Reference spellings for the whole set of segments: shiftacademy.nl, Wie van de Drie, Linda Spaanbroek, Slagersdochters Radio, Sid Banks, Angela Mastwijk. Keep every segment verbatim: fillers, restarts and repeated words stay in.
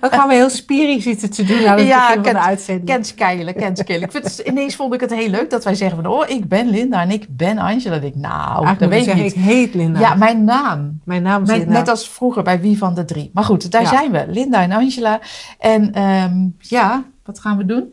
Dan gaan we heel spierig zitten te doen aan het ja, begin van de uitzending. Ja, kenskeilen, kenskeilen. Ineens vond ik het heel leuk dat wij zeggen van, oh, ik ben Linda en ik ben Angela. Ik, nou, Ach, dat weet ik niet. Ik heet Linda. Ja, mijn naam. Mijn naam is Linda. Net als vroeger bij Wie van de Drie. Maar goed, daar ja. zijn we, Linda en Angela. En um, ja, wat gaan we doen?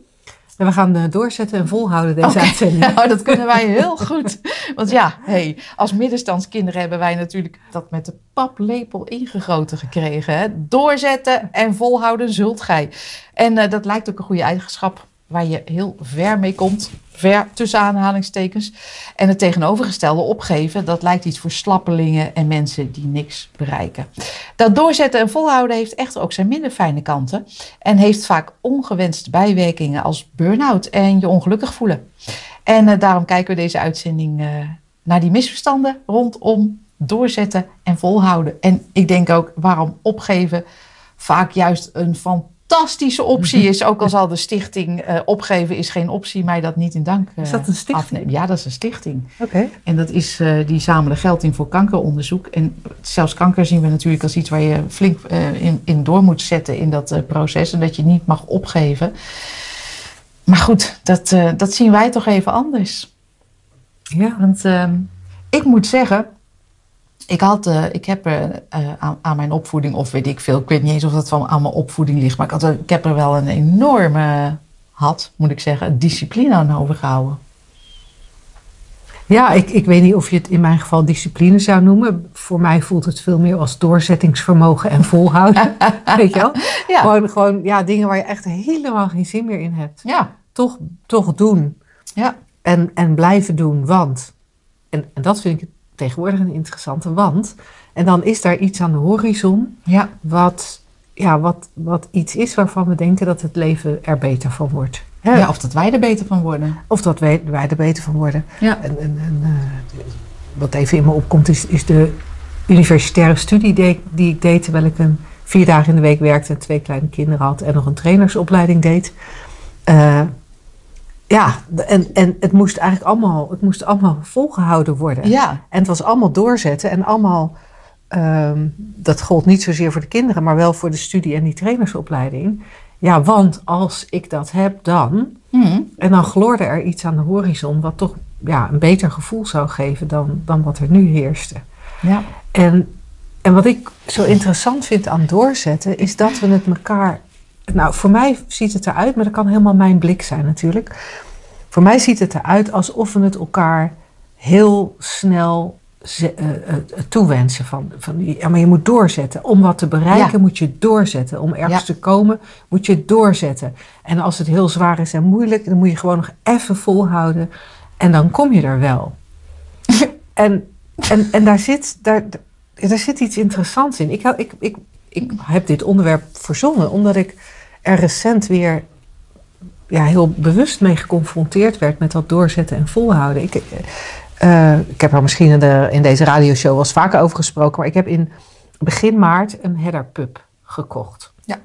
En we gaan doorzetten en volhouden deze okay. uitzending. Nou, dat kunnen wij heel goed. Want ja, hey, als middenstandskinderen hebben wij natuurlijk dat met de paplepel ingegoten gekregen. Hè? Doorzetten en volhouden zult gij. En uh, dat lijkt ook een goede eigenschap waar je heel ver mee komt. Ver tussen aanhalingstekens. En het tegenovergestelde opgeven, dat lijkt iets voor slappelingen en mensen die niks bereiken. Dat doorzetten en volhouden heeft echt ook zijn minder fijne kanten. En heeft vaak ongewenste bijwerkingen als burn-out en je ongelukkig voelen. En uh, daarom kijken we deze uitzending uh, naar die misverstanden rondom doorzetten en volhouden. En ik denk ook waarom opgeven vaak juist een fantastische... fantastische optie is, ook al zal de stichting uh, opgeven is geen optie, mij dat niet in dank uh, is dat een stichting? Afnemen. Ja, dat is een stichting. Okay. En dat is, uh, die zamelen geld in voor kankeronderzoek. En zelfs kanker zien we natuurlijk als iets waar je flink uh, in, in door moet zetten in dat uh, proces en dat je niet mag opgeven. Maar goed, dat, uh, dat zien wij toch even anders. Ja, want uh, ik moet zeggen... Ik, had, uh, ik heb er uh, aan, aan mijn opvoeding, of weet ik veel, ik weet niet eens of dat van aan mijn opvoeding ligt, maar ik, had, ik heb er wel een enorme, had, moet ik zeggen, discipline aan overgehouden. Ja, ik, ik weet niet of je het in mijn geval discipline zou noemen. Voor mij voelt het veel meer als doorzettingsvermogen en volhouden. Weet je wel? Ja. Gewoon, gewoon ja, dingen waar je echt helemaal geen zin meer in hebt. Ja. Toch, toch doen. Ja. En, en blijven doen, want. En, en dat vind ik tegenwoordig een interessante wand. En dan is daar iets aan de horizon. Ja. Wat, ja, wat, wat iets is waarvan we denken dat het leven er beter van wordt. Hè? Ja, of dat wij er beter van worden. Of dat wij, wij er beter van worden. Ja. En, en, en, uh, wat even in me opkomt is, is de universitaire studie die, die ik deed. Terwijl ik een vier dagen in de week werkte en twee kleine kinderen had. En nog een trainersopleiding deed. Uh, Ja, en, en het moest eigenlijk allemaal, het moest allemaal volgehouden worden. Ja. En het was allemaal doorzetten en allemaal, um, dat gold niet zozeer voor de kinderen, maar wel voor de studie en die trainersopleiding. Ja, want als ik dat heb dan, mm. en dan gloorde er iets aan de horizon wat toch ja, een beter gevoel zou geven dan, dan wat er nu heerste. Ja. En, en wat ik zo interessant vind aan doorzetten is dat we het elkaar... Nou, voor mij ziet het eruit, maar dat kan helemaal mijn blik zijn natuurlijk. Voor mij ziet het eruit alsof we het elkaar heel snel ze, uh, uh, toewensen. Van, van, ja, maar je moet doorzetten. Om wat te bereiken ja. moet je doorzetten. Om ergens ja. te komen moet je doorzetten. En als het heel zwaar is en moeilijk, dan moet je gewoon nog even volhouden. En dan kom je er wel. en en, en daar, zit, daar, daar zit iets interessants in. Ik... ik, ik Ik heb dit onderwerp verzonnen omdat ik er recent weer ja, heel bewust mee geconfronteerd werd met dat doorzetten en volhouden. Ik, uh, ik heb er misschien in, de, in deze radioshow wel eens vaker over gesproken, maar ik heb in begin maart een headerpup gekocht. Ja.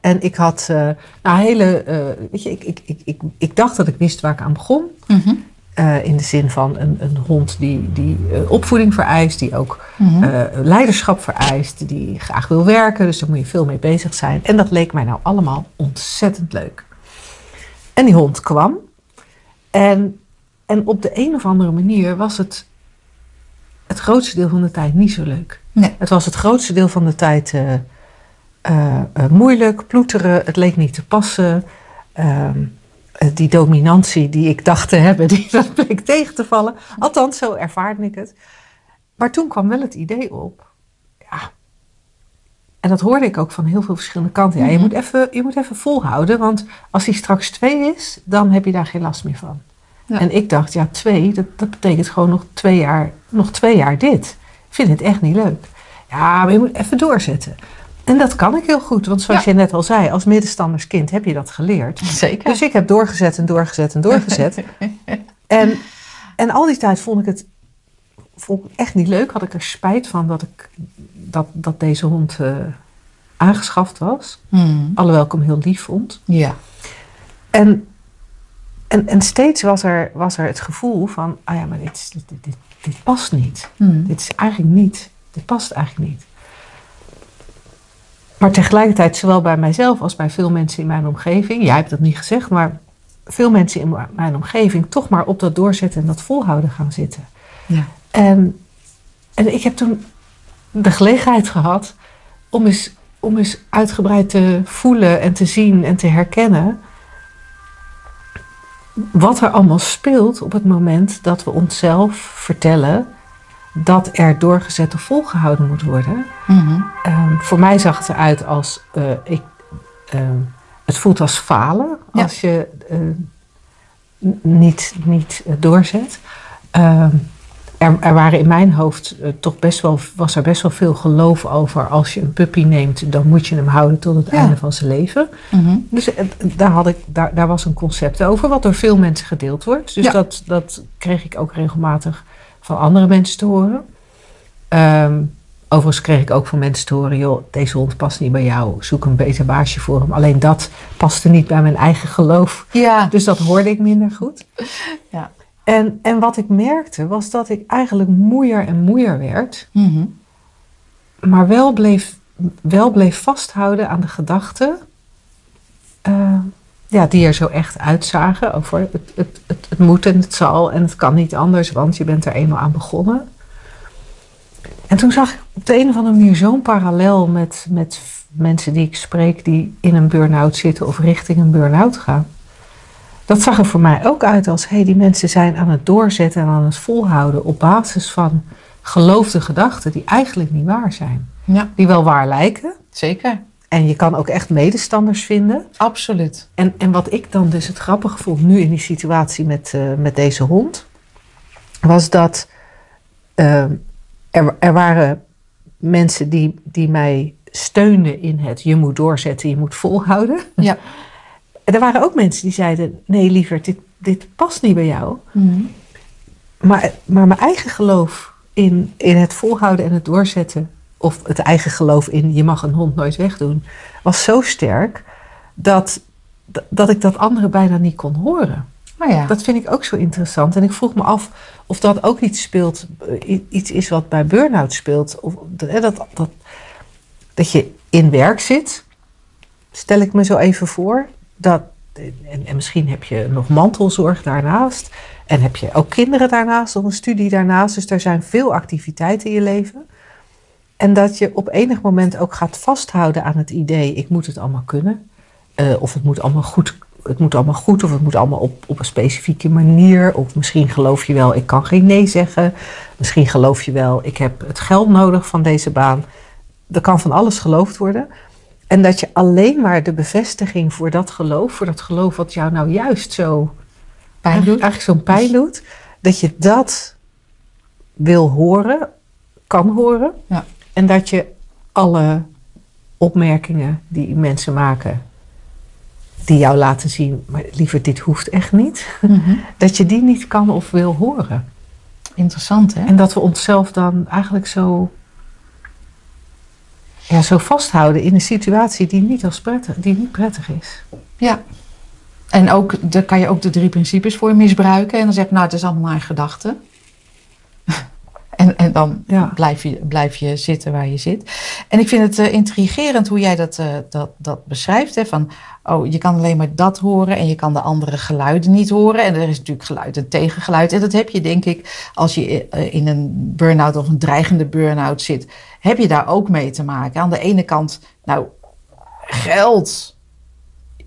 En ik had uh, nou hele, uh, weet je, ik, ik, ik, ik, ik dacht dat ik wist waar ik aan begon. Mm-hmm. Uh, in de zin van een, een hond die, die uh, opvoeding vereist, die ook mm-hmm. uh, leiderschap vereist, die graag wil werken. Dus daar moet je veel mee bezig zijn. En dat leek mij nou allemaal ontzettend leuk. En die hond kwam. En, en op de een of andere manier was het het grootste deel van de tijd niet zo leuk. Nee. Het was het grootste deel van de tijd uh, uh, uh, moeilijk, ploeteren. Het leek niet te passen. Uh, Die dominantie die ik dacht te hebben, die dat bleek tegen te vallen. Althans, zo ervaarde ik het. Maar toen kwam wel het idee op. Ja. En dat hoorde ik ook van heel veel verschillende kanten. Ja, je, moet even, je moet even volhouden, want als hij straks twee is, dan heb je daar geen last meer van. Ja. En ik dacht, ja, twee, dat, dat betekent gewoon nog twee jaar, nog twee jaar dit. Ik vind het echt niet leuk. Ja, maar je moet even doorzetten. En dat kan ik heel goed, want zoals ja. je net al zei, als middenstanderskind heb je dat geleerd. Zeker. Dus ik heb doorgezet en doorgezet en doorgezet. en, en al die tijd vond ik het vond ik echt niet leuk. Had ik er spijt van dat, ik, dat, dat deze hond uh, aangeschaft was. Hmm. Alhoewel ik hem heel lief vond. Ja. En, en, en steeds was er, was er het gevoel van, ah ja, maar dit, dit, dit, dit past niet. Hmm. Dit is eigenlijk niet, dit past eigenlijk niet. Maar tegelijkertijd, zowel bij mijzelf als bij veel mensen in mijn omgeving... Jij hebt dat niet gezegd, maar veel mensen in mijn omgeving... toch maar op dat doorzetten en dat volhouden gaan zitten. Ja. En, en ik heb toen de gelegenheid gehad om eens, om eens uitgebreid te voelen en te zien en te herkennen... wat er allemaal speelt op het moment dat we onszelf vertellen... dat er doorgezet of volgehouden moet worden. Mm-hmm. Um, voor mij zag het eruit als... Uh, ik, uh, het voelt als falen. Ja. Als je uh, n- niet, niet uh, doorzet. Um, er, er waren in mijn hoofd uh, toch best wel... was er best wel veel geloof over... als je een puppy neemt, dan moet je hem houden... tot het ja. einde van zijn leven. Mm-hmm. Dus uh, daar, had ik, daar, daar was een concept over... wat door veel mensen gedeeld wordt. Dus ja. dat, dat kreeg ik ook regelmatig... van andere mensen te horen. Um, overigens kreeg ik ook van mensen te horen... joh, deze hond past niet bij jou. Zoek een beter baasje voor hem. Alleen dat paste niet bij mijn eigen geloof. Ja. Dus dat hoorde ik minder goed. Ja. En, en wat ik merkte was dat ik eigenlijk moeier en moeier werd. Mm-hmm. Maar wel bleef, wel bleef vasthouden aan de gedachten... Uh, Ja, die er zo echt uitzagen over het, het, het, het moet en het zal en het kan niet anders, want je bent er eenmaal aan begonnen. En toen zag ik op de een of andere manier zo'n parallel met, met mensen die ik spreek die in een burn-out zitten of richting een burn-out gaan. Dat zag er voor mij ook uit als, hé, hey, die mensen zijn aan het doorzetten en aan het volhouden op basis van geloofde gedachten die eigenlijk niet waar zijn. Ja. Die wel waar lijken. Zeker. En je kan ook echt medestanders vinden. Absoluut. En, en wat ik dan dus het grappige vond nu in die situatie met, uh, met deze hond... was dat uh, er, er waren mensen die, die mij steunden in het... je moet doorzetten, je moet volhouden. Ja. Er waren ook mensen die zeiden... nee, lieverd, dit, dit past niet bij jou. Mm. Maar, maar mijn eigen geloof in, in het volhouden en het doorzetten... of het eigen geloof in je mag een hond nooit wegdoen... was zo sterk dat, dat ik dat anderen bijna niet kon horen. Oh ja. Dat vind ik ook zo interessant. En ik vroeg me af of dat ook iets speelt... iets is wat bij burn-out speelt. Of, dat, dat, dat, dat je in werk zit, stel ik me zo even voor. Dat, en, en misschien heb je nog mantelzorg daarnaast... en heb je ook kinderen daarnaast of een studie daarnaast. Dus er zijn veel activiteiten in je leven... En dat je op enig moment ook gaat vasthouden aan het idee... ik moet het allemaal kunnen. Uh, of het moet allemaal goed, het moet allemaal goed of het moet allemaal op, op een specifieke manier. Of misschien geloof je wel, ik kan geen nee zeggen. Misschien geloof je wel, ik heb het geld nodig van deze baan. Er kan van alles geloofd worden. En dat je alleen maar de bevestiging voor dat geloof... voor dat geloof wat jou nou juist zo pijn doet, eigenlijk zo'n pijn doet... dat je dat wil horen, kan horen... Ja. En dat je alle opmerkingen die mensen maken, die jou laten zien, maar liever dit hoeft echt niet, mm-hmm. dat je die niet kan of wil horen. Interessant, hè? En dat we onszelf dan eigenlijk zo, ja, zo vasthouden in een situatie die niet, als prettig, die niet prettig is. Ja, en ook, daar kan je ook de drie principes voor misbruiken en dan zeg je, nou, het is allemaal mijn gedachten. En, en dan ja. blijf, je, blijf je zitten waar je zit. En ik vind het uh, intrigerend hoe jij dat, uh, dat, dat beschrijft. Hè? Van, oh, je kan alleen maar dat horen en je kan de andere geluiden niet horen. En er is natuurlijk geluid en tegengeluid. En dat heb je, denk ik, als je uh, in een burn-out of een dreigende burn-out zit... heb je daar ook mee te maken. Aan de ene kant, nou, geld.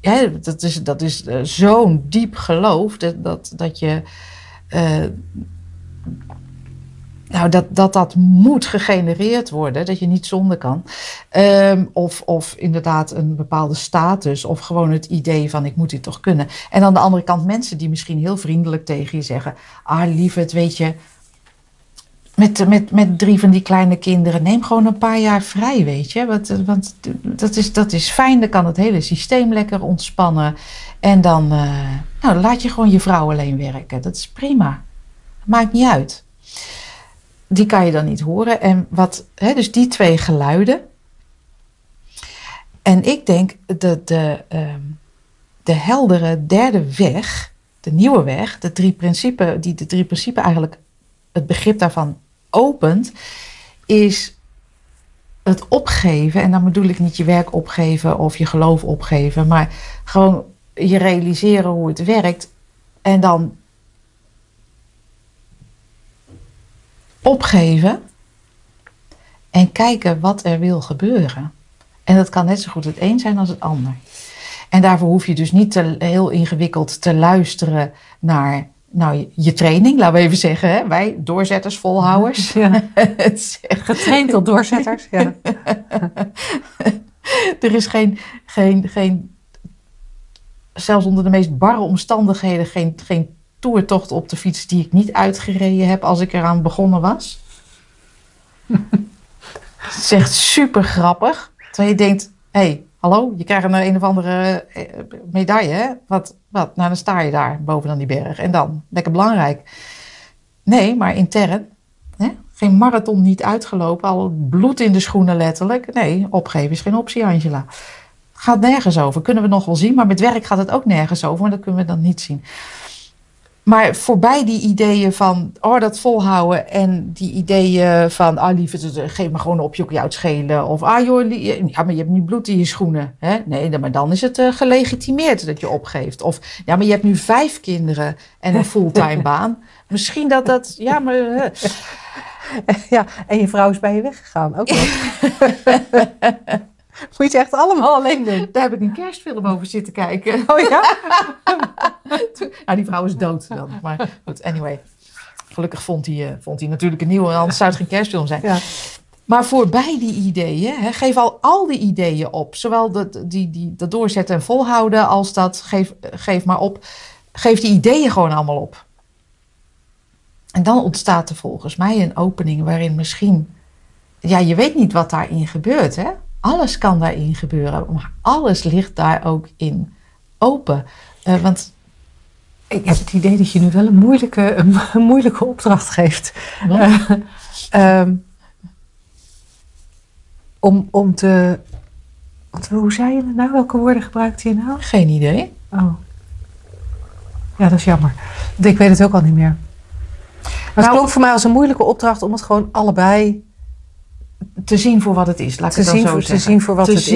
Ja, dat is, dat is uh, zo'n diep geloof dat, dat, dat je... Uh, Nou, dat, dat dat moet gegenereerd worden, dat je niet zonder kan. Um, of, of inderdaad een bepaalde status, of gewoon het idee van ik moet dit toch kunnen. En aan de andere kant mensen die misschien heel vriendelijk tegen je zeggen... ah, lieverd, weet je, Met, met, met drie van die kleine kinderen. Neem gewoon een paar jaar vrij, weet je. Want, want dat, is, dat is fijn. Dan kan het hele systeem lekker ontspannen. En dan uh, nou, laat je gewoon je vrouw alleen werken. Dat is prima. Maakt niet uit. Die kan je dan niet horen. En wat, hè, dus die twee geluiden. En ik denk dat de, uh, de heldere derde weg, de nieuwe weg, de drie principes, die de drie principes eigenlijk het begrip daarvan opent, is het opgeven. En dan bedoel ik niet je werk opgeven of je geloof opgeven, maar gewoon je realiseren hoe het werkt en dan opgeven en kijken wat er wil gebeuren. En dat kan net zo goed het een zijn als het ander. En daarvoor hoef je dus niet te, heel ingewikkeld te luisteren naar nou, je training, laten we even zeggen. Hè? Wij, doorzetters, volhouders. Ja. Getraind tot doorzetters, ja. Er is geen, geen, geen, zelfs onder de meest barre omstandigheden, geen, geen toertocht op de fiets die ik niet uitgereden heb als ik eraan begonnen was. Het is echt super grappig. Terwijl je denkt, hé, hey, hallo, je krijgt een, een of andere medaille, hè? Wat, wat? Nou, dan sta je daar bovenaan die berg. En dan, lekker belangrijk. Nee, maar intern, hè? Geen marathon niet uitgelopen, al bloed in de schoenen letterlijk. Nee, opgeven is geen optie, Angela. Gaat nergens over, kunnen we nog wel zien. Maar met werk gaat het ook nergens over, maar dat kunnen we dan niet zien. Maar voorbij die ideeën van, oh, dat volhouden en die ideeën van, ah, lief, geef me gewoon op, je kan je uitschelen. Of, ah, joh, ja, maar je hebt nu bloed in je schoenen. Hè? Nee, maar dan is het uh, gelegitimeerd dat je opgeeft. Of, ja, maar je hebt nu vijf kinderen en een fulltime baan. Misschien dat dat, ja, maar... Uh. Ja, en je vrouw is bij je weggegaan, ook wel. Moet je het echt allemaal alleen doen? Daar heb ik een kerstfilm over zitten kijken. Oh ja? Nou, die vrouw is dood dan. Maar goed, anyway. Gelukkig vond hij, vond hij natuurlijk een nieuwe, anders zou het geen kerstfilm zijn. Ja. Maar voorbij die ideeën, hè, geef al al die ideeën op. Zowel dat, die, die, dat doorzetten en volhouden als dat, geef, geef maar op. Geef die ideeën gewoon allemaal op. En dan ontstaat er volgens mij een opening waarin misschien... Ja, je weet niet wat daarin gebeurt, hè? Alles kan daarin gebeuren, maar alles ligt daar ook in open. Uh, want ik heb het idee dat je nu wel een moeilijke, een moeilijke opdracht geeft. Uh, um, om, om te... Want hoe zei je het nou? Welke woorden gebruikte je nou? Geen idee. Oh. Ja, dat is jammer. Ik weet het ook al niet meer. Maar nou, het klonk voor mij als een moeilijke opdracht om het gewoon allebei... Te zien voor wat het is, laat ik het dan zo zeggen. Te zien voor wat het is.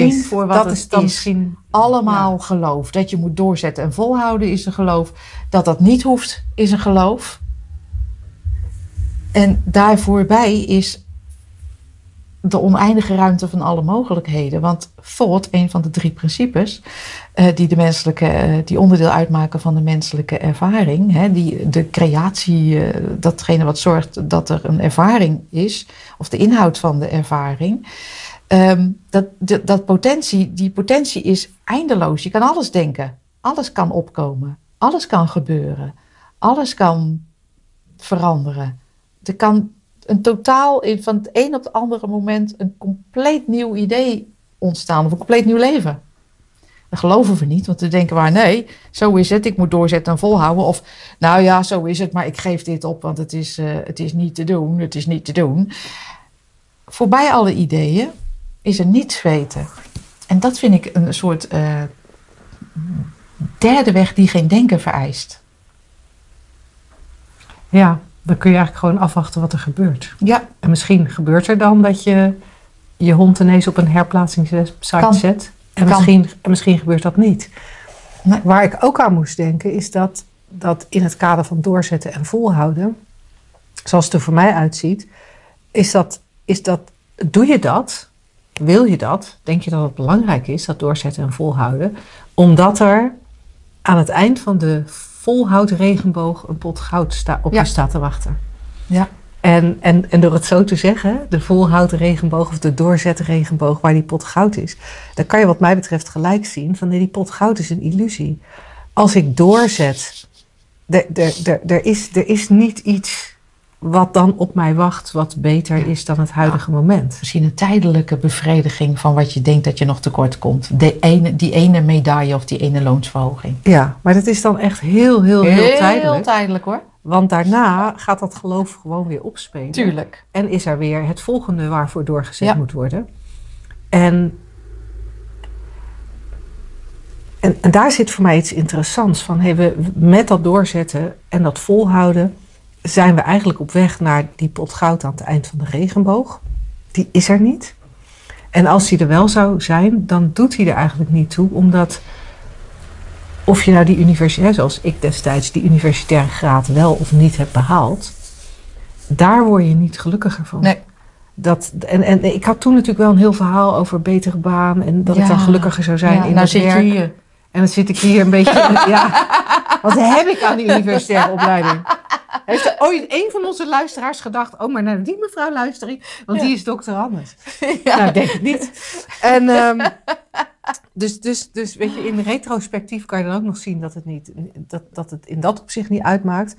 Dat is dan misschien allemaal geloof. Dat je moet doorzetten en volhouden is een geloof. Dat dat niet hoeft is een geloof. En daarvoorbij is de oneindige ruimte van alle mogelijkheden. Want thought, een van de drie principes... Uh, die, de menselijke, uh, die onderdeel uitmaken van de menselijke ervaring... Hè, die, de creatie, uh, datgene wat zorgt dat er een ervaring is... of de inhoud van de ervaring... Um, dat, de, dat potentie, die potentie is eindeloos. Je kan alles denken, alles kan opkomen, alles kan gebeuren... alles kan veranderen. Er kan... Een totaal, van het een op het andere moment, een compleet nieuw idee ontstaan. Of een compleet nieuw leven. Dat geloven we niet, want we denken maar nee, zo is het. Ik moet doorzetten en volhouden. Of nou ja, zo is het, maar ik geef dit op, want het is, uh, het is niet te doen. Het is niet te doen. Voorbij alle ideeën is er niets weten. En dat vind ik een soort uh, derde weg die geen denken vereist. Ja. Dan kun je eigenlijk gewoon afwachten wat er gebeurt. Ja. En misschien gebeurt er dan dat je je hond ineens op een herplaatsingssite kan. Zet. En misschien, en misschien gebeurt dat niet. Nee. Waar ik ook aan moest denken is dat, dat in het kader van doorzetten en volhouden, zoals het er voor mij uitziet, is dat, is dat, doe je dat, wil je dat, denk je dat het belangrijk is, dat doorzetten en volhouden, omdat er aan het eind van de volhoud regenboog een pot goud sta- op ja. je staat te wachten. Ja. En, en, en door het zo te zeggen, de volhoud regenboog of de doorzet regenboog waar die pot goud is, dan kan je wat mij betreft gelijk zien van nee, die pot goud is een illusie. Als ik doorzet, er d- d- d- d- is, d- is niet iets wat dan op mij wacht, wat beter is dan het huidige moment. Misschien een tijdelijke bevrediging van wat je denkt dat je nog tekort komt. De ene, die ene medaille of die ene loonsverhoging. Ja, maar dat is dan echt heel, heel, heel, heel tijdelijk. Heel tijdelijk hoor. Want daarna gaat dat geloof gewoon weer opspelen. Tuurlijk. En is er weer het volgende waarvoor doorgezet ja. moet worden. En, en, en daar zit voor mij iets interessants van. Hey, we, met dat doorzetten en dat volhouden zijn we eigenlijk op weg naar die pot goud aan het eind van de regenboog. Die is er niet. En als die er wel zou zijn, dan doet hij er eigenlijk niet toe. Omdat of je nou die universiteit, zoals ik destijds, die universitaire graad wel of niet hebt behaald. Daar word je niet gelukkiger van. Nee. Dat, en, en ik had toen natuurlijk wel een heel verhaal over betere baan. En dat ja. ik dan gelukkiger zou zijn ja, in nou het werk. Hier. En dan zit ik hier een beetje in het, ja, wat heb ik aan die universitaire opleiding? Heeft ooit een van onze luisteraars gedacht, oh, maar naar die mevrouw luister ik, want ja. die is dokter Hannes. Ja. Nou, denk ik niet. En, um, dus, dus, dus weet je, in retrospectief kan je dan ook nog zien dat het, niet, dat, dat het in dat opzicht niet uitmaakt.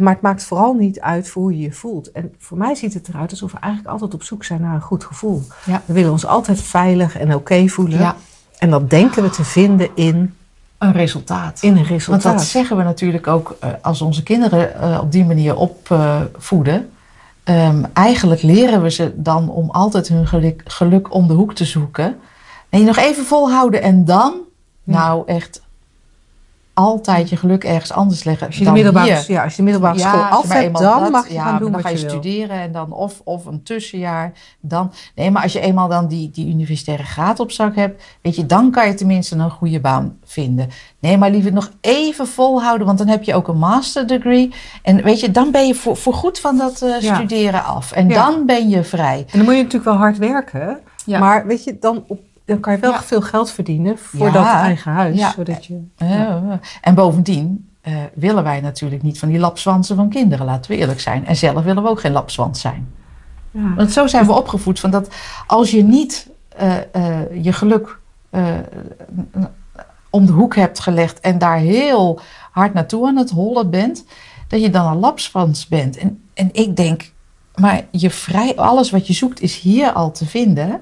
Maar het maakt vooral niet uit voor hoe je je voelt. En voor mij ziet het eruit alsof we eigenlijk altijd op zoek zijn naar een goed gevoel. Ja. We willen ons altijd veilig en oké voelen. Ja. En dat denken we te vinden in... Een resultaat. In een resultaat. Want dat zeggen we natuurlijk ook uh, als onze kinderen uh, op die manier opvoeden. Uh, um, eigenlijk leren we ze dan om altijd hun geluk, geluk om de hoek te zoeken. En je nog even volhouden en dan ja. nou echt altijd je geluk ergens anders leggen. Als je dan de middelbare, hier. Ja, als je de middelbare ja, school af hebt, dan dat, mag je ja, gaan doen dan wat je, je wil. Dan ga je studeren en dan of, of een tussenjaar. Dan, nee, maar als je eenmaal dan die, die universitaire graad op zak hebt, weet je, dan kan je tenminste een goede baan vinden. Nee, maar liever nog even volhouden, want dan heb je ook een master degree. En weet je, dan ben je voor, voor goed van dat uh, ja. studeren af. En ja. dan ben je vrij. En dan moet je natuurlijk wel hard werken, ja. maar weet je, dan op dan kan je wel ja. veel geld verdienen voor ja. dat eigen huis. Ja. Zodat je, ja. Ja. En bovendien uh, willen wij natuurlijk niet van die lapzwansen van kinderen, laten we eerlijk zijn. En zelf willen we ook geen lapzwans zijn. Ja. Want zo zijn we opgevoed. Van dat als je niet uh, uh, je geluk uh, om de hoek hebt gelegd en daar heel hard naartoe aan het hollen bent, dat je dan een lapzwans bent. En, en ik denk, maar je vrij, alles wat je zoekt is hier al te vinden.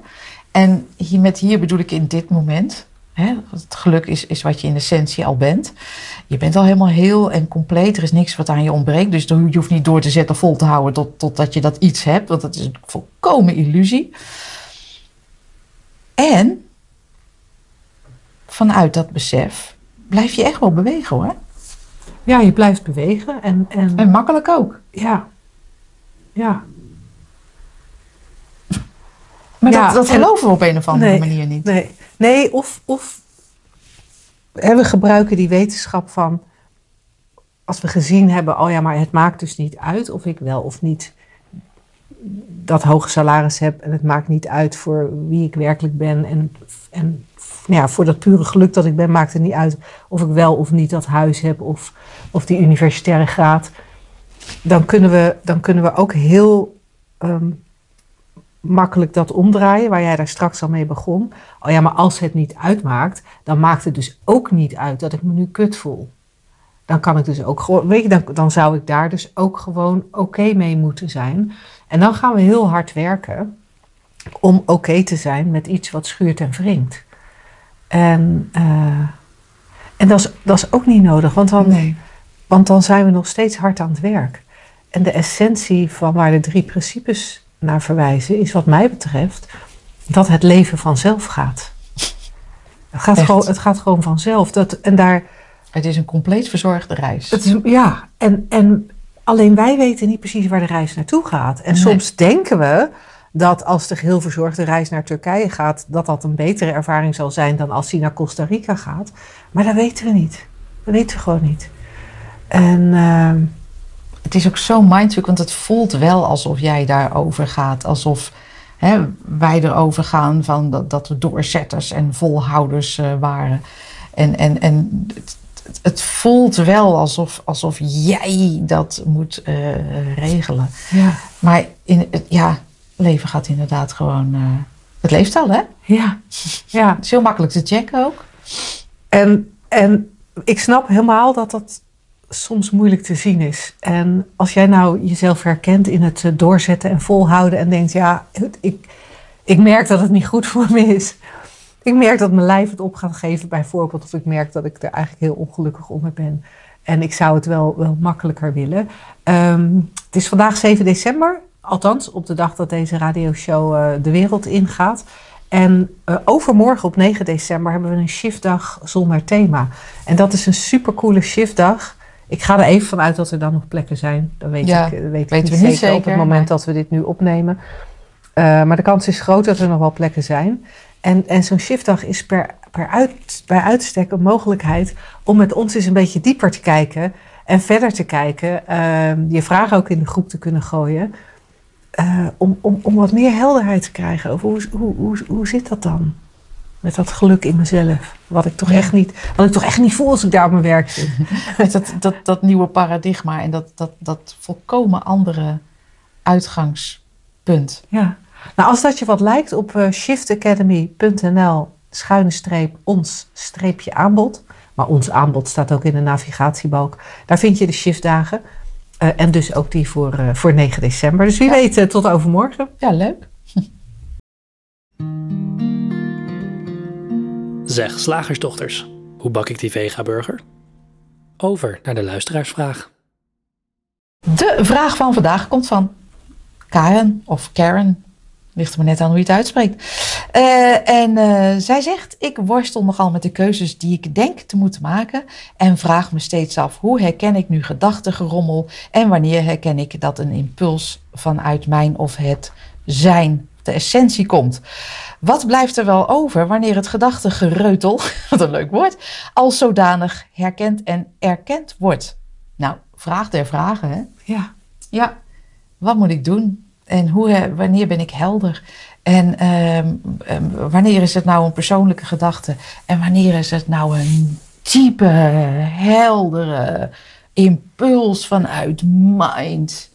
En hier, met hier bedoel ik in dit moment. Hè, het geluk is, is wat je in essentie al bent. Je bent al helemaal heel en compleet. Er is niks wat aan je ontbreekt. Dus je hoeft niet door te zetten, vol te houden tot, totdat je dat iets hebt. Want dat is een volkomen illusie. En vanuit dat besef blijf je echt wel bewegen hoor. Ja, je blijft bewegen. En, en... en makkelijk ook. Ja, ja. Maar ja, dat, dat geloven we op een of andere nee, manier niet. Nee, nee of, of hè, we gebruiken die wetenschap van... als we gezien hebben, oh ja, maar het maakt dus niet uit... of ik wel of niet dat hoge salaris heb... en het maakt niet uit voor wie ik werkelijk ben... en, en nou ja, voor dat pure geluk dat ik ben maakt het niet uit... of ik wel of niet dat huis heb of, of die universitaire graad. Dan kunnen we, dan kunnen we ook heel... Um, makkelijk dat omdraaien, waar jij daar straks al mee begon. Oh ja, maar als het niet uitmaakt, dan maakt het dus ook niet uit dat ik me nu kut voel. Dan kan ik dus ook gewoon, weet je, dan, dan zou ik daar dus ook gewoon oké mee moeten zijn. En dan gaan we heel hard werken om oké te zijn met iets wat schuurt en wringt. En, uh, en dat is, dat is ook niet nodig, want dan, nee. want dan zijn we nog steeds hard aan het werk. En de essentie van waar de drie principes naar verwijzen, is wat mij betreft dat het leven vanzelf gaat. Het gaat, gewoon, het gaat gewoon vanzelf. Dat, en daar, het is een compleet verzorgde reis. Het is, ja, en, en alleen wij weten niet precies waar de reis naartoe gaat. En nee. soms denken we dat als de heel verzorgde reis naar Turkije gaat, dat dat een betere ervaring zal zijn dan als die naar Costa Rica gaat. Maar dat weten we niet. Dat weten we gewoon niet. En... Uh, het is ook zo mindfuck, want het voelt wel alsof jij daarover gaat. Alsof hè, wij erover gaan van dat, dat we doorzetters en volhouders uh, waren. En, en, en het, het voelt wel alsof, alsof jij dat moet uh, regelen. Ja. Maar in, ja, leven gaat inderdaad gewoon... Uh, het leeft al, hè? Ja. ja. Het is heel makkelijk te checken ook. En, en ik snap helemaal dat dat... soms moeilijk te zien is. En als jij nou jezelf herkent in het doorzetten en volhouden en denkt, ja, ik, ik merk dat het niet goed voor me is. Ik merk dat mijn lijf het op gaat geven bijvoorbeeld. Of ik merk dat ik er eigenlijk heel ongelukkig onder ben. En ik zou het wel, wel makkelijker willen. Um, het is vandaag zeven december. Althans, op de dag dat deze radioshow uh, de wereld ingaat. En uh, overmorgen op negen december hebben we een shiftdag zonder thema. En dat is een supercoole shiftdag. Ik ga er even vanuit dat er dan nog plekken zijn. Dat weet ja, ik, dat weet weten ik niet we niet zeker, zeker op het moment maar... dat we dit nu opnemen. Uh, maar de kans is groot dat er nog wel plekken zijn. En, en zo'n shiftdag is per, per uit, bij uitstek een mogelijkheid om met ons eens een beetje dieper te kijken. En verder te kijken. Uh, je vragen ook in de groep te kunnen gooien. Uh, om, om, om wat meer helderheid te krijgen over hoe, hoe, hoe, hoe zit dat dan? Met dat geluk in mezelf. Wat ik toch, ja. echt, niet, wat ik toch echt niet voel als ik daar op mijn werk zit. Met dat, dat, dat nieuwe paradigma en dat, dat, dat volkomen andere uitgangspunt. Ja. Nou, als dat je wat lijkt op uh, shiftacademy.nl schuine streep ons streepje aanbod. Maar ons aanbod staat ook in de navigatiebalk. Daar vind je de shiftdagen. Uh, en dus ook die voor, uh, voor negen december. Dus wie ja. weet, uh, tot overmorgen. Ja, leuk. Zeg, slagersdochters, hoe bak ik die vegaburger? Over naar de luisteraarsvraag. De vraag van vandaag komt van Karen of Karen. Ligt er maar net aan hoe je het uitspreekt. Uh, en uh, zij zegt, ik worstel nogal met de keuzes die ik denk te moeten maken. En vraag me steeds af, hoe herken ik nu gedachtegerommel? En wanneer herken ik dat een impuls vanuit mijn of het zijn, de essentie, komt? Wat blijft er wel over wanneer het gedachtegereutel, wat een leuk woord, als zodanig herkend en erkend wordt? Nou, vraag der vragen, hè? Ja. Ja, wat moet ik doen? En hoe, wanneer ben ik helder? En um, um, wanneer is het nou een persoonlijke gedachte? En wanneer is het nou een diepe, heldere impuls vanuit mind?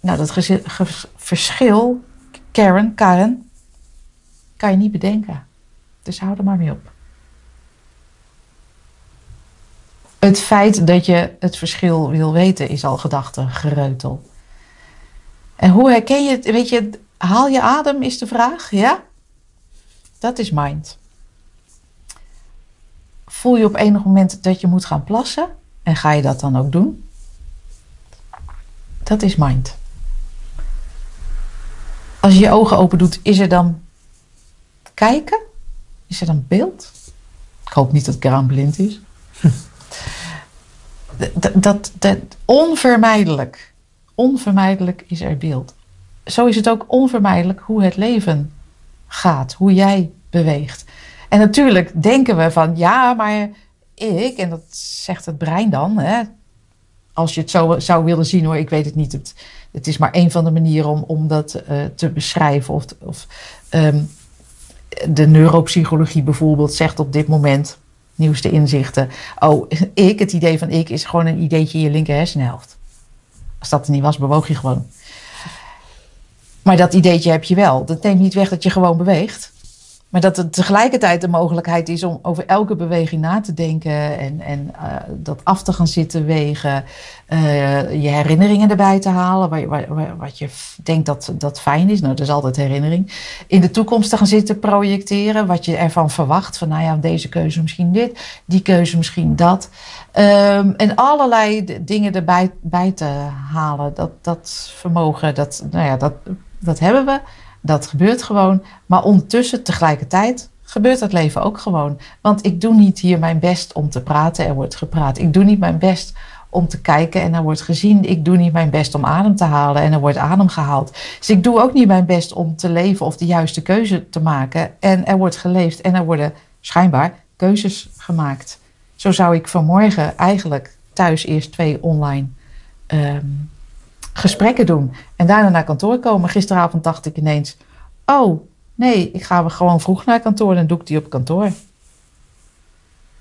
Nou, dat gez- ge- verschil, Karen, Karen, kan je niet bedenken. Dus hou er maar mee op. Het feit dat je het verschil wil weten is al gedachtegereutel. En hoe herken je het? Weet je, haal je adem is de vraag, ja? Dat is mind. Voel je op enig moment dat je moet gaan plassen? En ga je dat dan ook doen? Dat is mind. Als je je ogen open doet, is er dan kijken? Is er dan beeld? Ik hoop niet dat Karen blind is. dat, dat, dat onvermijdelijk... Onvermijdelijk is er beeld. Zo is het ook onvermijdelijk hoe het leven gaat, hoe jij beweegt. En natuurlijk denken we van, ja, maar ik, en dat zegt het brein dan, hè, als je het zo zou willen zien, hoor, ik weet het niet. Het, het is maar één van de manieren om, om dat uh, te beschrijven. Of, of um, de neuropsychologie bijvoorbeeld zegt op dit moment, nieuwste inzichten, oh, ik, het idee van ik is gewoon een ideetje in je linker hersenhelft. Als dat er niet was, bewoog je gewoon. Maar dat ideetje heb je wel. Dat neemt niet weg dat je gewoon beweegt. Maar dat het tegelijkertijd de mogelijkheid is om over elke beweging na te denken. En, en uh, dat af te gaan zitten wegen. Uh, je herinneringen erbij te halen. Waar, waar, waar, wat je f- denkt dat, dat fijn is. Nou, dat is altijd herinnering. In de toekomst te gaan zitten projecteren. Wat je ervan verwacht. Van nou ja, deze keuze misschien dit. Die keuze misschien dat. Um, en allerlei d- dingen erbij bij te halen. Dat, dat vermogen, dat, nou ja, dat, dat hebben we. Dat gebeurt gewoon, maar ondertussen tegelijkertijd gebeurt dat leven ook gewoon. Want ik doe niet hier mijn best om te praten, er wordt gepraat. Ik doe niet mijn best om te kijken en er wordt gezien. Ik doe niet mijn best om adem te halen en er wordt adem gehaald. Dus ik doe ook niet mijn best om te leven of de juiste keuze te maken. En er wordt geleefd en er worden schijnbaar keuzes gemaakt. Zo zou ik vanmorgen eigenlijk thuis eerst twee online um, gesprekken doen en daarna naar kantoor komen. Gisteravond dacht ik ineens, oh nee, ik ga gewoon vroeg naar kantoor en doe ik die op kantoor.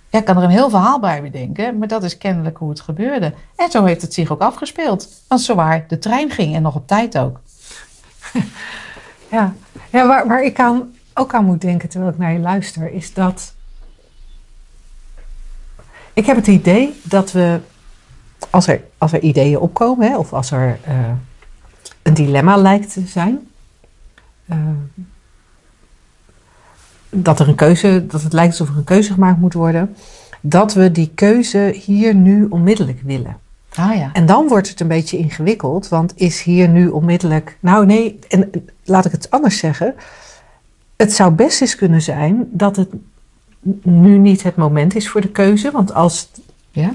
Ja, ik kan er een heel verhaal bij bedenken, maar dat is kennelijk hoe het gebeurde. En zo heeft het zich ook afgespeeld, want zowaar de trein ging en nog op tijd ook. Ja, ja waar, waar ik aan, ook aan moet denken terwijl ik naar je luister, is dat ik heb het idee dat we als er, als er ideeën opkomen, hè, of als er uh, een dilemma lijkt te zijn, uh, dat er een keuze, dat het lijkt alsof er een keuze gemaakt moet worden, dat we die keuze hier nu onmiddellijk willen. Ah, ja. En dan wordt het een beetje ingewikkeld, want is hier nu onmiddellijk... Nou nee, en laat ik het anders zeggen. Het zou best eens kunnen zijn dat het nu niet het moment is voor de keuze. Want als, ja?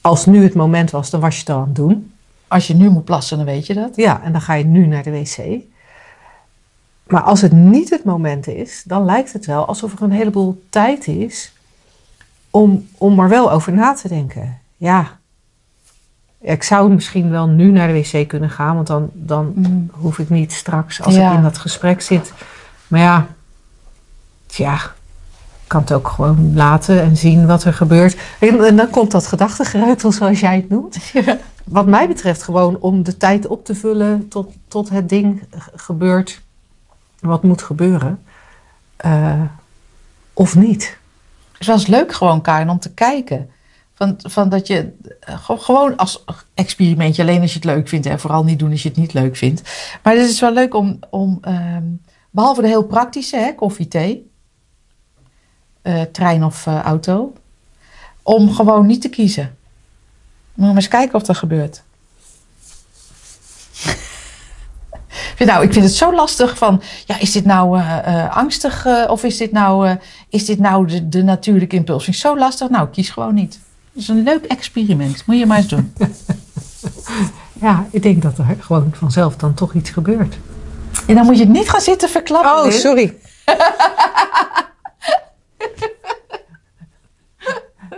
als nu het moment was, dan was je het al aan het doen. Als je nu moet plassen, dan weet je dat. Ja, en dan ga je nu naar de wc. Maar als het niet het moment is, dan lijkt het wel alsof er een heleboel tijd is om, om er wel over na te denken. Ja... Ik zou misschien wel nu naar de wc kunnen gaan, want dan, dan mm. hoef ik niet straks, als ja. ik in dat gesprek zit. Maar ja, tja, ik kan het ook gewoon laten en zien wat er gebeurt. En, en dan komt dat gedachtegereutel, zoals jij het noemt. Ja. Wat mij betreft gewoon om de tijd op te vullen tot, tot het ding gebeurt wat moet gebeuren. Uh, of niet. Het was leuk gewoon, Karin, om te kijken... Van, van dat je gewoon als experimentje, alleen als je het leuk vindt. En vooral niet doen als je het niet leuk vindt. Maar het is wel leuk om, om um, behalve de heel praktische, hè, koffie, thee, uh, trein of uh, auto. Om gewoon niet te kiezen. Maar eens kijken of dat gebeurt. Nou, ik vind het zo lastig van, ja, is dit nou uh, uh, angstig uh, of is dit nou, uh, is dit nou de, de natuurlijke impuls? Vind ik zo lastig. Nou, kies gewoon niet. Dat is een leuk experiment. Moet je maar eens doen. Ja, ik denk dat er gewoon vanzelf dan toch iets gebeurt. En dan moet je het niet gaan zitten verklappen. Oh, Lin. Sorry.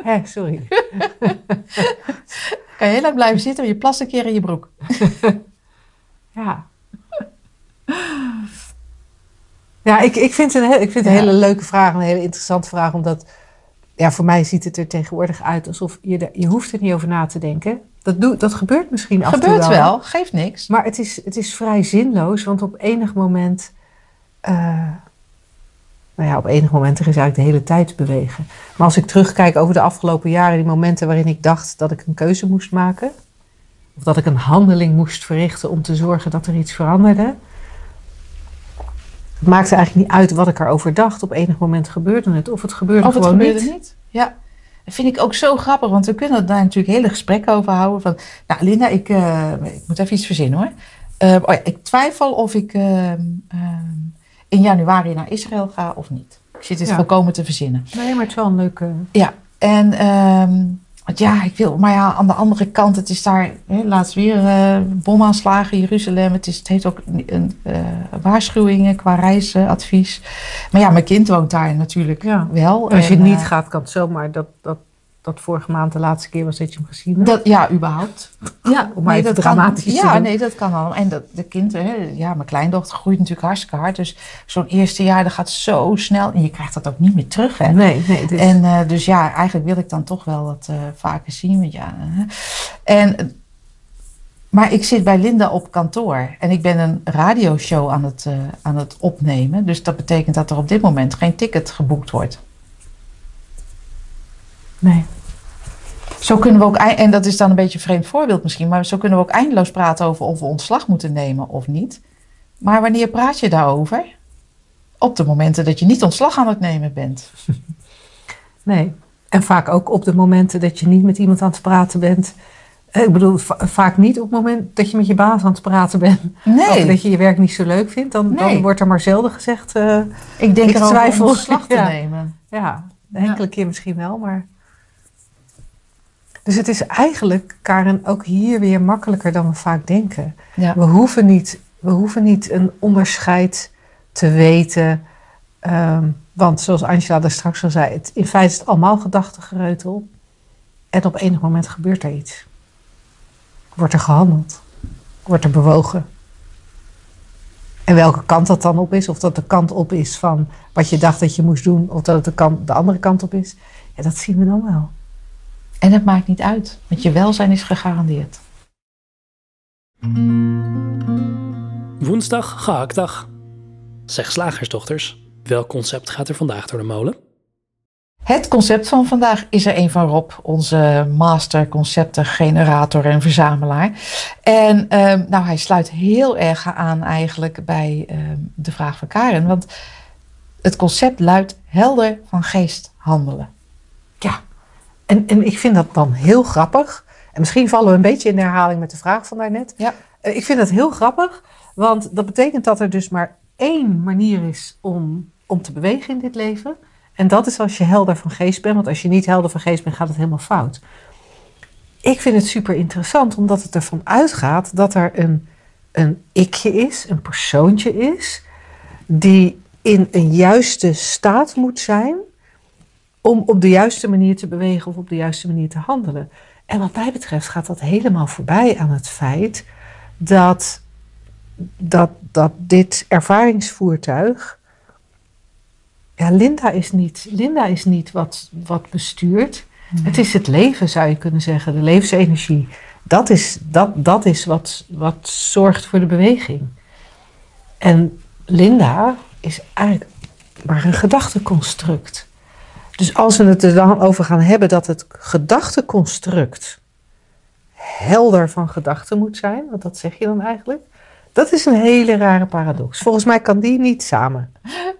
Hé, sorry. Kan je heel lang blijven zitten, maar je plast een keer in je broek. Ja. Ja, ik, ik vind het een, heel, ik vind het een ja. hele leuke vraag. Een hele interessante vraag, omdat... Ja, voor mij ziet het er tegenwoordig uit alsof je... De, je hoeft er niet over na te denken. Dat, doe, dat gebeurt misschien af en toe wel. Gebeurt wel, geeft niks. Maar het is, het is vrij zinloos, want op enig moment... Uh, nou ja, op enig moment, er is eigenlijk de hele tijd te bewegen. Maar als ik terugkijk over de afgelopen jaren... die momenten waarin ik dacht dat ik een keuze moest maken... of dat ik een handeling moest verrichten om te zorgen dat er iets veranderde... Het maakte eigenlijk niet uit wat ik erover dacht. Op enig moment gebeurde het. Of het gebeurde of het gewoon gebeurde niet. niet. Ja, dat vind ik ook zo grappig. Want we kunnen daar natuurlijk hele gesprekken over houden. Van, nou Linda, ik, uh, ik moet even iets verzinnen hoor. Uh, oh ja, ik twijfel of ik uh, uh, in januari naar Israël ga of niet. Ik zit dit ja. volkomen te verzinnen. Nee, maar het is wel een leuke... Ja, en... Uh, Ja, ik wil, maar ja, aan de andere kant, het is daar hè, laatst weer uh, bomaanslagen in Jeruzalem. Het, is, het heeft ook een, uh, waarschuwingen qua reisadvies. Maar ja, mijn kind woont daar natuurlijk ja. wel. En als je en, niet uh, gaat, kan het zomaar dat, dat, dat vorige maand de laatste keer was dat je hem gezien hebt. Dat, ja, überhaupt. Ja, om maar nee, even dat dramatisch kan, te ja, doen. Ja, nee, dat kan allemaal. En dat, de kind, hè, ja, mijn kleindochter groeit natuurlijk hartstikke hard. Dus zo'n eerste jaar, dat gaat zo snel. En je krijgt dat ook niet meer terug, hè. Nee, nee. Dus, en, uh, dus ja, eigenlijk wil ik dan toch wel dat uh, vaker zien. Met, ja, hè. En, maar ik zit bij Linda op kantoor. En ik ben een radioshow aan het, uh, aan het opnemen. Dus dat betekent dat er op dit moment geen ticket geboekt wordt. Nee. Zo kunnen we ook, en dat is dan een beetje een vreemd voorbeeld misschien, maar zo kunnen we ook eindeloos praten over of we ontslag moeten nemen of niet. Maar wanneer praat je daarover? Op de momenten dat je niet ontslag aan het nemen bent. Nee, en vaak ook op de momenten dat je niet met iemand aan het praten bent. Ik bedoel, va- vaak niet op het moment dat je met je baas aan het praten bent. Nee. Of dat je je werk niet zo leuk vindt, dan, nee. dan wordt er maar zelden gezegd, uh, ik denk ik twijfel om ontslag te ja. nemen. Ja, een enkele ja. keer misschien wel, maar... Dus het is eigenlijk, Karin, ook hier weer makkelijker dan we vaak denken. Ja. We hoeven niet, we hoeven niet een onderscheid te weten. Um, want zoals Angela daar straks al zei, het, in feite is het allemaal gedachtegereutel. En op enig moment gebeurt er iets. Wordt er gehandeld. Wordt er bewogen. En welke kant dat dan op is, of dat de kant op is van wat je dacht dat je moest doen, of dat het de, kant, de andere kant op is, ja, dat zien we dan wel. En het maakt niet uit, want je welzijn is gegarandeerd. Woensdag gehaktdag. Zeg slagersdochters, welk concept gaat er vandaag door de molen? Het concept van vandaag is er een van Rob, onze master concepten generator en verzamelaar. En um, nou, hij sluit heel erg aan eigenlijk bij um, de vraag van Karen. Want het concept luidt helder van geest handelen. Ja, en, en ik vind dat dan heel grappig. En misschien vallen we een beetje in de herhaling met de vraag van daarnet. Ja. Ik vind dat heel grappig, want dat betekent dat er dus maar één manier is om, om te bewegen in dit leven. En dat is als je helder van geest bent, want als je niet helder van geest bent, gaat het helemaal fout. Ik vind het super interessant, omdat het ervan uitgaat dat er een, een ikje is, een persoontje is, die in een juiste staat moet zijn om op de juiste manier te bewegen of op de juiste manier te handelen. En wat mij betreft gaat dat helemaal voorbij aan het feit dat, dat, dat dit ervaringsvoertuig... Ja, Linda is niet, Linda is niet wat, wat bestuurt. Nee. Het is het leven, zou je kunnen zeggen. De levensenergie. Dat is, dat, dat is wat, wat zorgt voor de beweging. En Linda is eigenlijk maar een gedachteconstruct. Dus als we het er dan over gaan hebben dat het gedachteconstruct helder van gedachten moet zijn, want dat zeg je dan eigenlijk, dat is een hele rare paradox. Volgens mij kan die niet samen.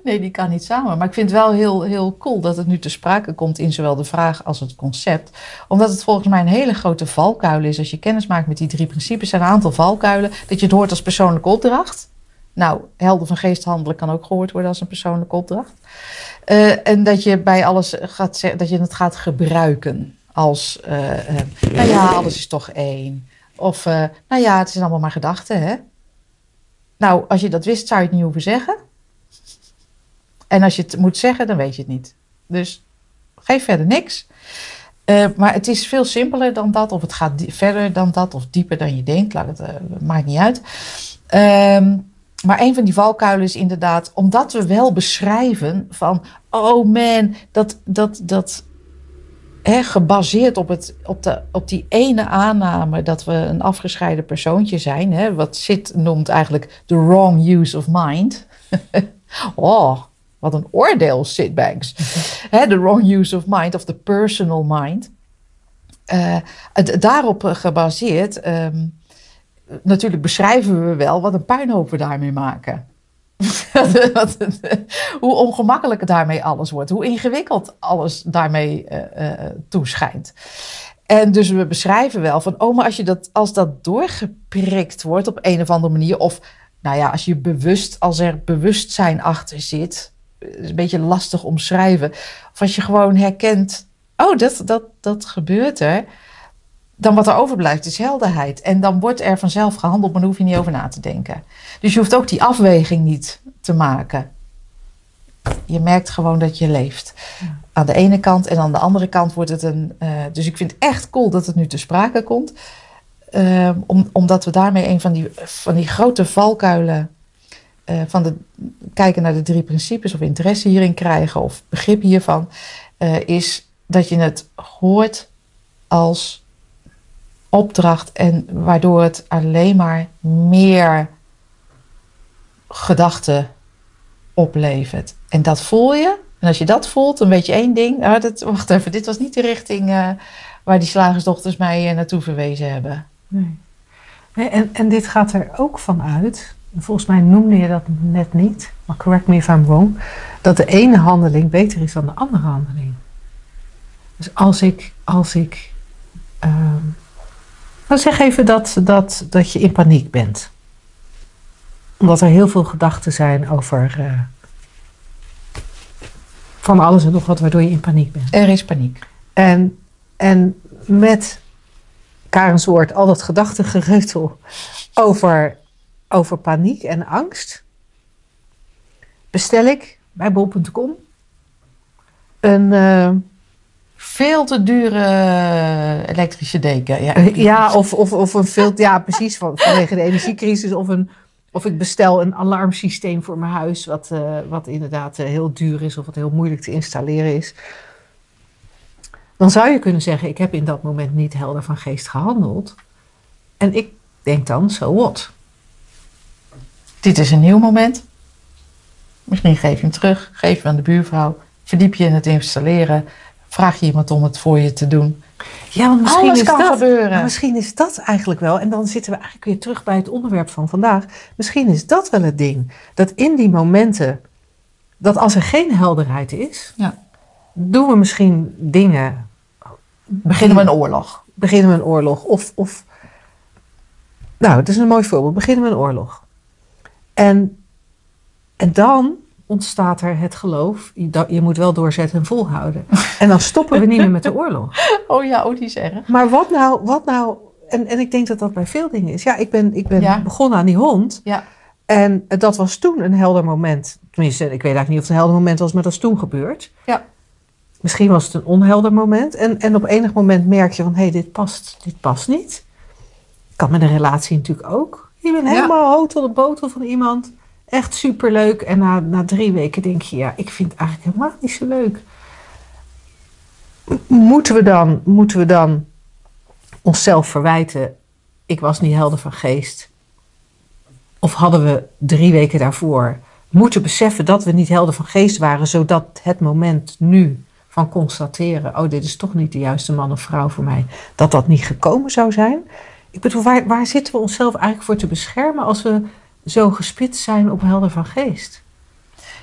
Nee, die kan niet samen. Maar ik vind het wel heel, heel cool dat het nu ter sprake komt in zowel de vraag als het concept. Omdat het volgens mij een hele grote valkuil is. Als je kennis maakt met die drie principes, zijn een aantal valkuilen. Dat je het hoort als persoonlijke opdracht. Nou, helder van geest handelen kan ook gehoord worden als een persoonlijke opdracht. Uh, en dat je bij alles gaat zeggen, dat je het gaat gebruiken als, uh, uh, nou ja, alles is toch één. Of, uh, nou ja, het zijn allemaal maar gedachten, hè. Nou, als je dat wist, zou je het niet hoeven zeggen. En als je het moet zeggen, dan weet je het niet. Dus geef verder niks. Uh, maar het is veel simpeler dan dat. Of het gaat die- verder dan dat. Of dieper dan je denkt. Laat het, uh, maakt niet uit. Um, maar een van die valkuilen is inderdaad... Omdat we wel beschrijven van... Oh man, dat... dat, dat He, gebaseerd op, het, op, de, op die ene aanname dat we een afgescheiden persoontje zijn. He, wat Sid noemt eigenlijk the wrong use of mind. Oh, wat een oordeel, Sid Banks. He, the wrong use of mind of the personal mind. Uh, d- daarop gebaseerd, um, natuurlijk beschrijven we wel wat een puinhoop we daarmee maken. Hoe ongemakkelijk daarmee alles wordt. Hoe ingewikkeld alles daarmee uh, uh, toeschijnt. En dus we beschrijven wel van... Oh, maar als, je dat, als dat doorgeprikt wordt op een of andere manier... Of nou ja, als, je bewust, als er bewustzijn achter zit... is een beetje lastig omschrijven. Of als je gewoon herkent... Oh, dat, dat, dat gebeurt er. Dan wat er overblijft is helderheid. En dan wordt er vanzelf gehandeld, maar daar hoef je niet over na te denken. Dus je hoeft ook die afweging niet te maken. Je merkt gewoon dat je leeft. Ja. Aan de ene kant en aan de andere kant wordt het een... Uh, dus ik vind het echt cool dat het nu ter sprake komt. Uh, om, omdat we daarmee een van die, van die grote valkuilen... Uh, van de kijken naar de drie principes of interesse hierin krijgen... of begrip hiervan, uh, is dat je het hoort als... opdracht en waardoor het alleen maar meer gedachten oplevert. En dat voel je. En als je dat voelt, dan weet je één ding. Ah, dat, wacht even, dit was niet de richting uh, waar die slagersdochters mij uh, naartoe verwezen hebben. Nee. Nee, en, en dit gaat er ook van uit. Volgens mij noemde je dat net niet. Maar correct me if I'm wrong. Dat de ene handeling beter is dan de andere handeling. Dus als ik... Als ik uh, Nou, zeg even dat, dat, dat je in paniek bent. Omdat er heel veel gedachten zijn over... Uh, van alles en nog wat, waardoor je in paniek bent. Er is paniek. En, en met Karens woord al dat gedachtengereutel over, over paniek en angst... bestel ik bij bol punt com een... Uh, veel te dure elektrische deken. Ja, ja of, of, of een veel... Ja, precies, van, vanwege de energiecrisis. Of, een, of ik bestel een alarmsysteem voor mijn huis... Wat, uh, wat inderdaad uh, heel duur is... of wat heel moeilijk te installeren is. Dan zou je kunnen zeggen... ik heb in dat moment niet helder van geest gehandeld. En ik denk dan, so what? Dit is een nieuw moment. Misschien geef je hem terug. Geef hem aan de buurvrouw. verdiep je in het installeren, vraag je iemand om het voor je te doen. Ja, want misschien is kan dat gebeuren. Misschien is dat eigenlijk wel, en dan zitten we eigenlijk weer terug bij het onderwerp van vandaag. Misschien is dat wel het ding, dat in die momenten, dat als er geen helderheid is, ja. doen we misschien dingen. Beginnen we een oorlog. Beginnen we een oorlog. Of, of, nou, het is een mooi voorbeeld. Beginnen we een oorlog. En, en dan ontstaat er het geloof. Je, je moet wel doorzetten en volhouden. En dan stoppen we niet meer met de oorlog. Oh ja, oh die is erg. Maar wat nou, wat nou en, en ik denk dat dat bij veel dingen is. Ja, ik ben, ik ben ja. begonnen aan die hond. Ja. En dat was toen een helder moment. Tenminste, ik weet eigenlijk niet of het een helder moment was, maar dat is toen gebeurd. Ja. Misschien was het een onhelder moment. En, en op enig moment merk je van, hé, hey, dit past, dit past niet. Kan met een relatie natuurlijk ook. Je bent helemaal ja. hoog tot de botel van iemand. Echt superleuk. En na, na drie weken denk je, ja, ik vind het eigenlijk helemaal niet zo leuk. Moeten we dan, moeten we dan onszelf verwijten, ik was niet helder van geest. Of hadden we drie weken daarvoor moeten beseffen dat we niet helder van geest waren, zodat het moment nu van constateren, oh, dit is toch niet de juiste man of vrouw voor mij, dat dat niet gekomen zou zijn. Ik bedoel, waar, waar zitten we onszelf eigenlijk voor te beschermen als we zo gespitst zijn op helder van geest?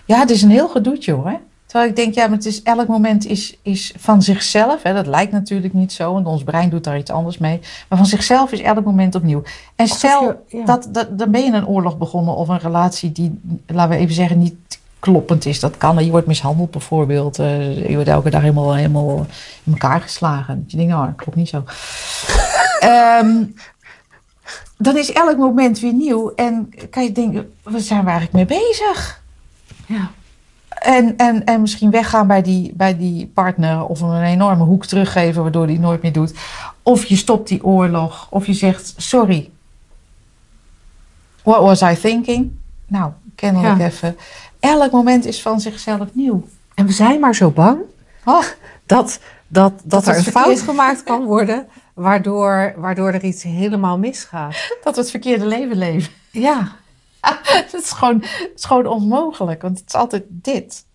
Ja, het is een heel gedoetje hoor. Hè? Terwijl ik denk, ja, maar het is, elk moment is, is van zichzelf, hè? Dat lijkt natuurlijk niet zo, want ons brein doet daar iets anders mee, maar van zichzelf is elk moment opnieuw. En stel, je, ja. dat, dat, dan ben je een oorlog begonnen of een relatie die, laten we even zeggen, niet kloppend is. Dat kan, je wordt mishandeld bijvoorbeeld, uh, je wordt elke dag helemaal, helemaal in elkaar geslagen. Je denkt, nou, dat klopt niet zo. um, dan is elk moment weer nieuw en kan je denken, waar zijn we eigenlijk mee bezig? Ja. En, en, en misschien weggaan bij die, bij die partner of een enorme hoek teruggeven waardoor die nooit meer doet. Of je stopt die oorlog of je zegt, sorry, what was I thinking? Nou, kennelijk ja. even. Elk moment is van zichzelf nieuw. En we zijn maar zo bang oh, dat, dat, dat, dat er een fout gemaakt kan worden, waardoor, waardoor er iets helemaal misgaat. Dat we het verkeerde leven leven. Ja. Het is gewoon, het is gewoon onmogelijk, want het is altijd dit.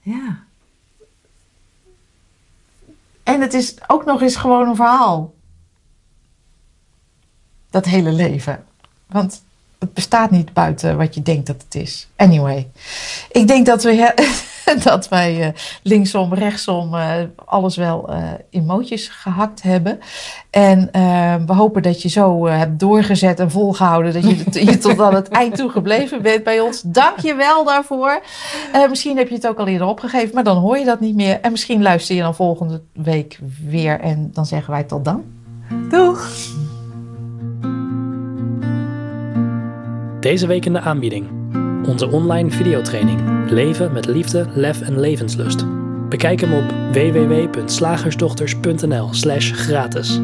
Ja. En het is ook nog eens gewoon een verhaal. Dat hele leven. Want het bestaat niet buiten wat je denkt dat het is. Anyway. Ik denk dat, we he- dat wij uh, linksom, rechtsom uh, alles wel uh, in mootjes gehakt hebben. En uh, we hopen dat je zo uh, hebt doorgezet en volgehouden. Dat je, t- je tot aan het eind toe gebleven bent bij ons. Dank je wel daarvoor. Uh, misschien heb je het ook al eerder opgegeven. Maar dan hoor je dat niet meer. En misschien luister je dan volgende week weer. En dan zeggen wij tot dan. Doeg! Deze week in de aanbieding. Onze online videotraining. Leven met liefde, lef en levenslust. Bekijk hem op w w w punt slagersdochters punt n l slash gratis.